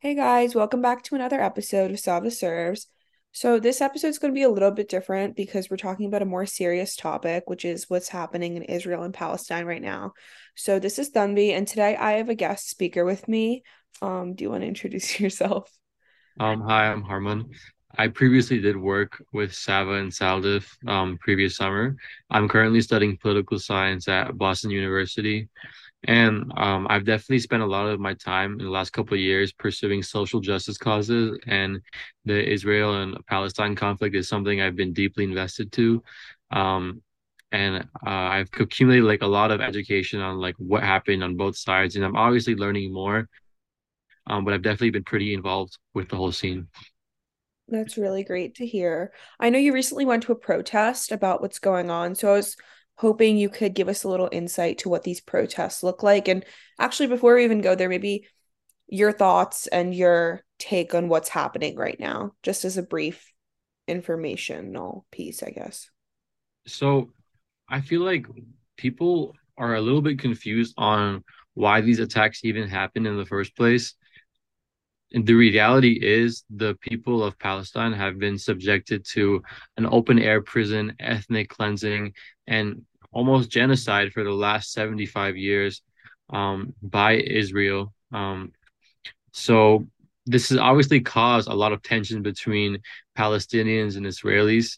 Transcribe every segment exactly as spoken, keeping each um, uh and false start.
Hey guys, welcome back to another episode of Sava Serves. So this episode is going to be a little bit different because we're talking about a more serious topic, which is what's happening in Israel and Palestine right now. So this is Tanvi, and today I have a guest speaker with me. Um, do you want to introduce yourself? Um, hi, I'm Harman. I previously did work with Sava and Saldef um, previous summer. I'm currently studying political science at Boston University. And um, I've definitely spent a lot of my time in the last couple of years pursuing social justice causes, and the Israel and Palestine conflict is something I've been deeply invested to. Um, and uh, I've accumulated like a lot of education on like what happened on both sides, and I'm obviously learning more, um, but I've definitely been pretty involved with the whole scene. That's really great to hear. I know you recently went to a protest about what's going on, so I was hoping you could give us a little insight to what these protests look like. And actually, before we even go there, maybe your thoughts and your take on what's happening right now, just as a brief informational piece, I guess. So I feel like people are a little bit confused on why these attacks even happened in the first place. And the reality is the people of Palestine have been subjected to an open-air prison, ethnic cleansing, and almost genocide for the last seventy-five years um, by Israel. Um, so this has obviously caused a lot of tension between Palestinians and Israelis.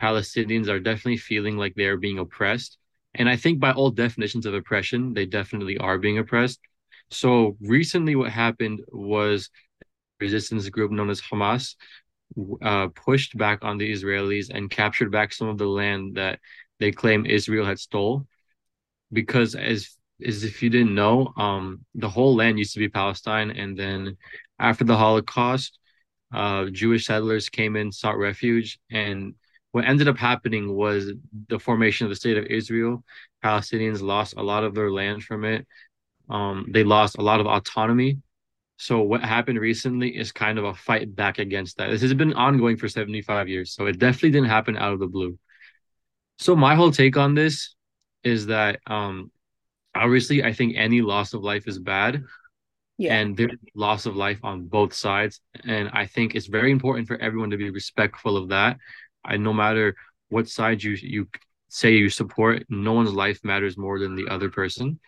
Palestinians are definitely feeling like they're being oppressed. And I think by all definitions of oppression, they definitely are being oppressed. So recently what happened was a resistance group known as Hamas uh, pushed back on the Israelis and captured back some of the land that they claim Israel had stole, because as, as if you didn't know, um, the whole land used to be Palestine. And then after the Holocaust, uh, Jewish settlers came in, sought refuge. And what ended up happening was the formation of the state of Israel. Palestinians lost a lot of their land from it. Um, they lost a lot of autonomy. So what happened recently is kind of a fight back against that. This has been ongoing for seventy-five years. So it definitely didn't happen out of the blue. So my whole take on this is that um, obviously I think any loss of life is bad. Yeah. And there's loss of life on both sides. And I think it's very important for everyone to be respectful of that. And no matter what side you you say you support, no one's life matters more than the other person.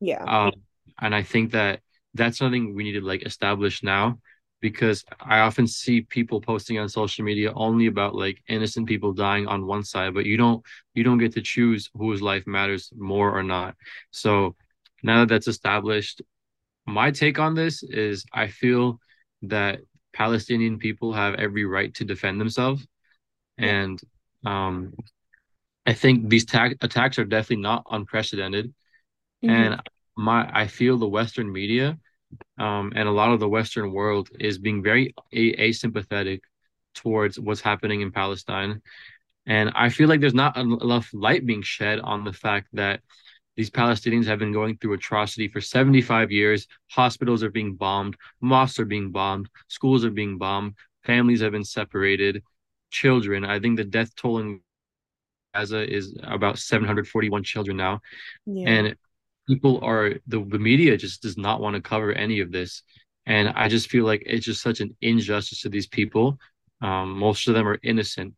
Yeah. Um, and I think that that's something we need to like establish now, because I often see people posting on social media only about like innocent people dying on one side, but you don't you don't get to choose whose life matters more or not. So now that that's established, my take on this is I feel that Palestinian people have every right to defend themselves. And um, I think these ta- attacks are definitely not unprecedented. Mm-hmm. And my I feel the Western media um, and a lot of the Western world is being very a- asympathetic towards what's happening in Palestine. And I feel like there's not enough light being shed on the fact that these Palestinians have been going through atrocity for seventy-five years. Hospitals are being bombed. Mosques are being bombed. Schools are being bombed. Families have been separated. Children. I think the death toll in Gaza is about seven hundred forty-one children now. Yeah. And people are, the, the media just does not want to cover any of this. And I just feel like it's just such an injustice to these people. Um, most of them are innocent.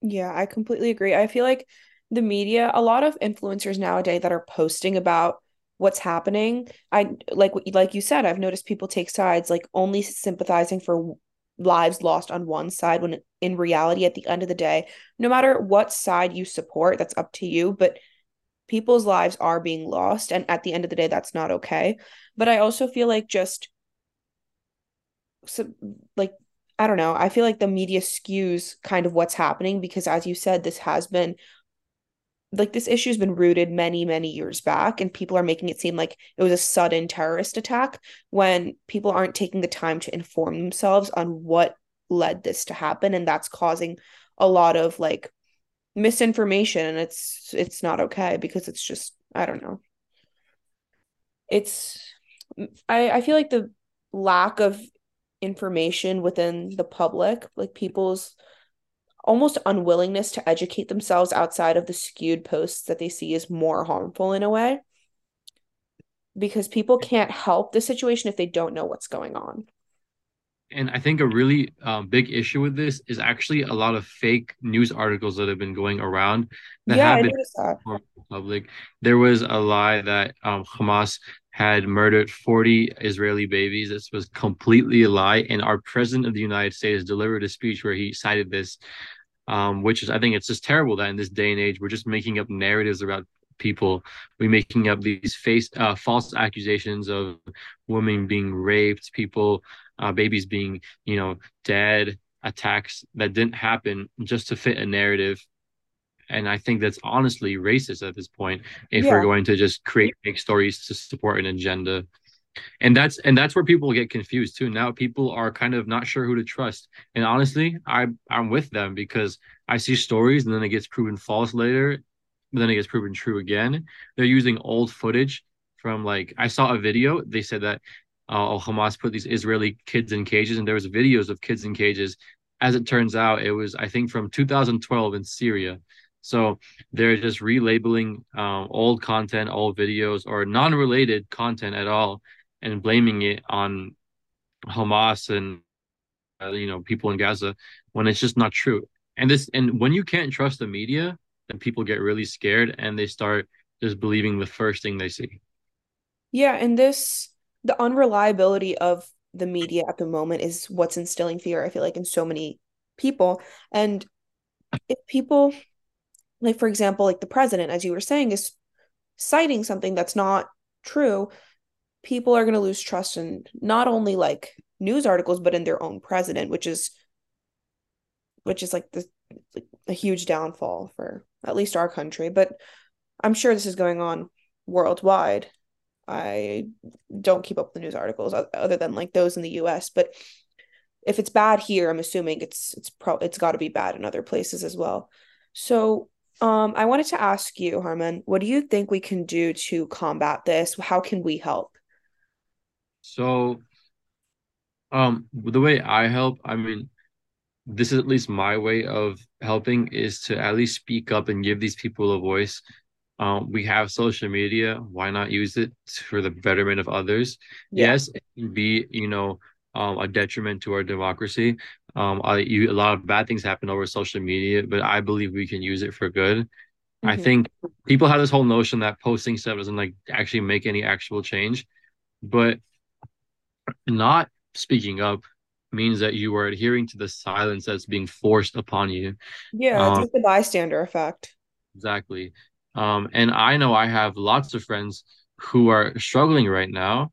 Yeah, I completely agree. I feel like the media, a lot of influencers nowadays that are posting about what's happening, I like like you said, I've noticed people take sides, like only sympathizing for lives lost on one side, when in reality, at the end of the day, no matter what side you support, that's up to you, but people's lives are being lost, and at the end of the day, that's not okay. But I also feel like just so, like I don't know, I feel like the media skews kind of what's happening, because as you said, this has been like this issue has been rooted many, many years back, and people are making it seem like it was a sudden terrorist attack when people aren't taking the time to inform themselves on what led this to happen. And that's causing a lot of like misinformation, and it's, it's not okay, because it's just, I don't know. It's, I, I feel like the lack of information within the public, like people's almost unwillingness to educate themselves outside of the skewed posts that they see is more harmful in a way. because people can't help the situation if they don't know what's going on. And I think a really uh, big issue with this is actually a lot of fake news articles that have been going around that yeah, have been informed to the public. There was a lie that um, Hamas had murdered forty Israeli babies. This was completely a lie. And our president of the United States delivered a speech where he cited this, um, which is, I think it's just terrible that in this day and age, we're just making up narratives about people. We're making up these face, uh, false accusations of women being raped, people... Uh, babies being, you know, dead, attacks that didn't happen just to fit a narrative. And I think that's honestly racist at this point, if yeah. we're going to just create fake stories to support an agenda. And that's and that's where people get confused too. Now people are kind of not sure who to trust. And honestly, I, I'm with them, because I see stories and then it gets proven false later, but then it gets proven true again. They're using old footage from, like, I saw a video. They said that Uh, Hamas put these Israeli kids in cages, and there was videos of kids in cages. As it turns out, it was, I think, from two thousand twelve in Syria. So they're just relabeling uh, old content, old videos, or non-related content at all, and blaming it on Hamas and uh, you know, people in Gaza, when it's just not true. And this, and when you can't trust the media, then people get really scared and they start just believing the first thing they see. Yeah, and this. The unreliability of the media at the moment is what's instilling fear, I feel like, in so many people. And if people, like, for example, like the president, as you were saying, is citing something that's not true, people are going to lose trust in not only, like, news articles, but in their own president, which is, which is like, the, like a huge downfall for at least our country. But I'm sure this is going on worldwide. I don't keep up with the news articles other than, like, those in the U S, but if it's bad here, I'm assuming it's it's probably it's got to be bad in other places as well. So um, I wanted to ask you, Harman, what do you think we can do to combat this? How can we help? So um, the way I help, I mean, this is at least my way of helping, is to at least speak up and give these people a voice. Um, we have social media. Why not use it for the betterment of others? Yeah. Yes, it can be, you know, um, a detriment to our democracy. Um, I, you, a lot of bad things happen over social media, but I believe we can use it for good. Mm-hmm. I think people have this whole notion that posting stuff doesn't, like, actually make any actual change, but not speaking up means that you are adhering to the silence that's being forced upon you. Yeah, um, it's like the bystander effect. Exactly. Um, and I know I have lots of friends who are struggling right now.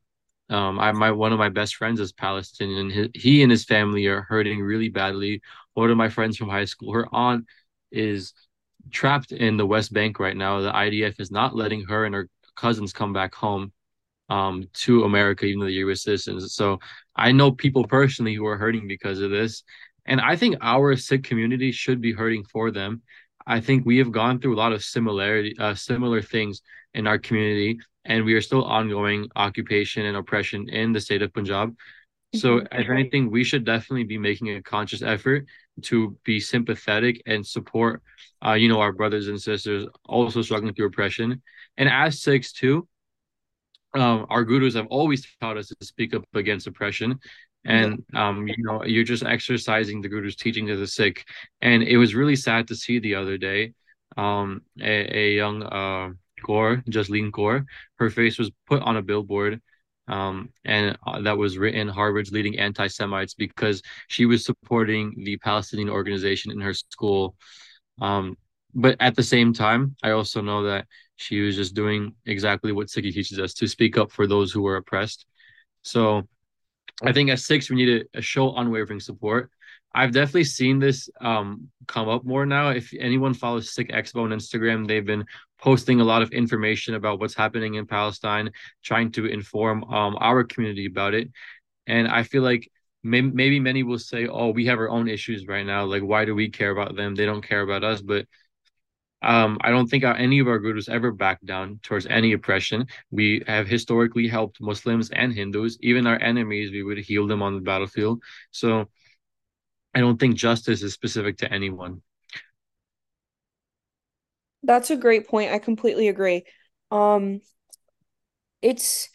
Um, I my one of my best friends is Palestinian. His, he and his family are hurting really badly. One of my friends from high school, her aunt is trapped in the West Bank right now. The I D F is not letting her and her cousins come back home um, to America, even though they're U S citizens. So I know people personally who are hurting because of this. And I think our Sikh community should be hurting for them. I think we have gone through a lot of similarity, uh, similar things in our community, and we are still ongoing occupation and oppression in the state of Punjab. So mm-hmm. if anything, we should definitely be making a conscious effort to be sympathetic and support, uh, you know, our brothers and sisters also struggling through oppression. And as Sikhs too, um, our gurus have always taught us to speak up against oppression. And, um, you know, you're just exercising the guru's teaching as a Sikh. And it was really sad to see the other day, um, a, a young uh, Kaur, Jasleen Kaur, her face was put on a billboard um, and uh, that was written Harvard's leading anti-Semites, because she was supporting the Palestinian organization in her school. Um, but at the same time, I also know that she was just doing exactly what Sikhi teaches us, to speak up for those who are oppressed. So I think as Sikhs, we need to show unwavering support. I've definitely seen this um, come up more now. If anyone follows Sikh Expo on Instagram, they've been posting a lot of information about what's happening in Palestine, trying to inform um, our community about it. And I feel like may- maybe many will say, oh, we have our own issues right now. Like, why do we care about them? They don't care about us. But Um, I don't think any of our gurus ever backed down towards any oppression. We have historically helped Muslims and Hindus, even our enemies. We would heal them on the battlefield. So I don't think justice is specific to anyone. That's a great point. I completely agree. Um, it's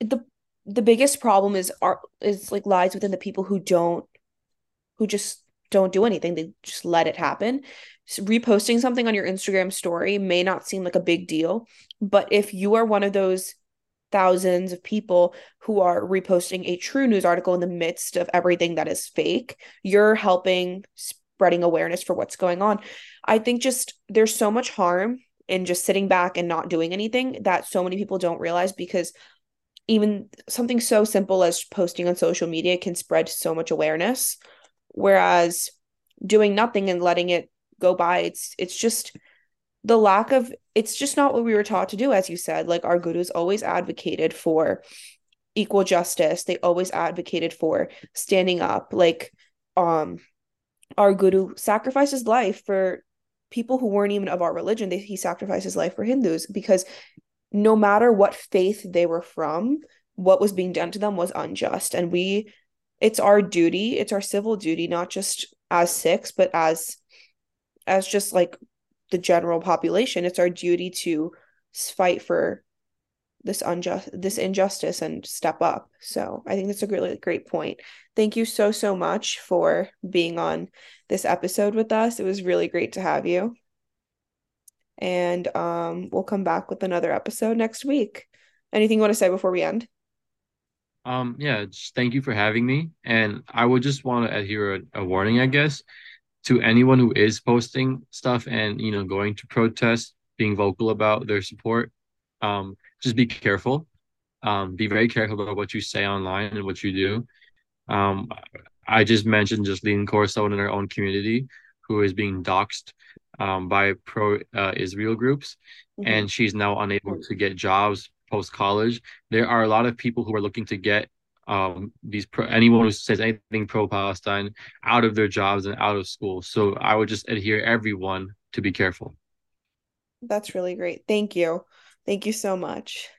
the the biggest problem is are is like lies within the people who don't who just don't do anything. They just let it happen. So reposting something on your Instagram story may not seem like a big deal, but if you are one of those thousands of people who are reposting a true news article in the midst of everything that is fake, you're helping spreading awareness for what's going on. I think just there's so much harm in just sitting back and not doing anything that so many people don't realize, because even something so simple as posting on social media can spread so much awareness, whereas doing nothing and letting it go by, it's it's just the lack of, it's just not what we were taught to do, as you said. Like, our gurus always advocated for equal justice. They always advocated for standing up. Like, um, our guru sacrificed his life for people who weren't even of our religion. They, he sacrificed his life for Hindus, because no matter what faith they were from, what was being done to them was unjust. And we, it's our duty, it's our civil duty, not just as Sikhs, but as, as just like, the general population, it's our duty to fight for this unjust, this injustice, and step up. So I think that's a really great point. Thank you so, so much for being on this episode with us. It was really great to have you. And um, we'll come back with another episode next week. Anything you want to say before we end? Um, yeah, just thank you for having me. And I would just want to adhere a, a warning, I guess, to anyone who is posting stuff and, you know, going to protest, being vocal about their support. Um, just be careful. Um, be very careful about what you say online and what you do. Um, I just mentioned Jasleen Kaur, someone in our own community who is being doxxed um, by pro-Israel uh, groups, mm-hmm. and she's now unable to get jobs post-college. There are a lot of people who are looking to get um these pro anyone who says anything pro-Palestine out of their jobs and out of school. So I would just adhere everyone to be careful. That's really great. Thank you. Thank you so much.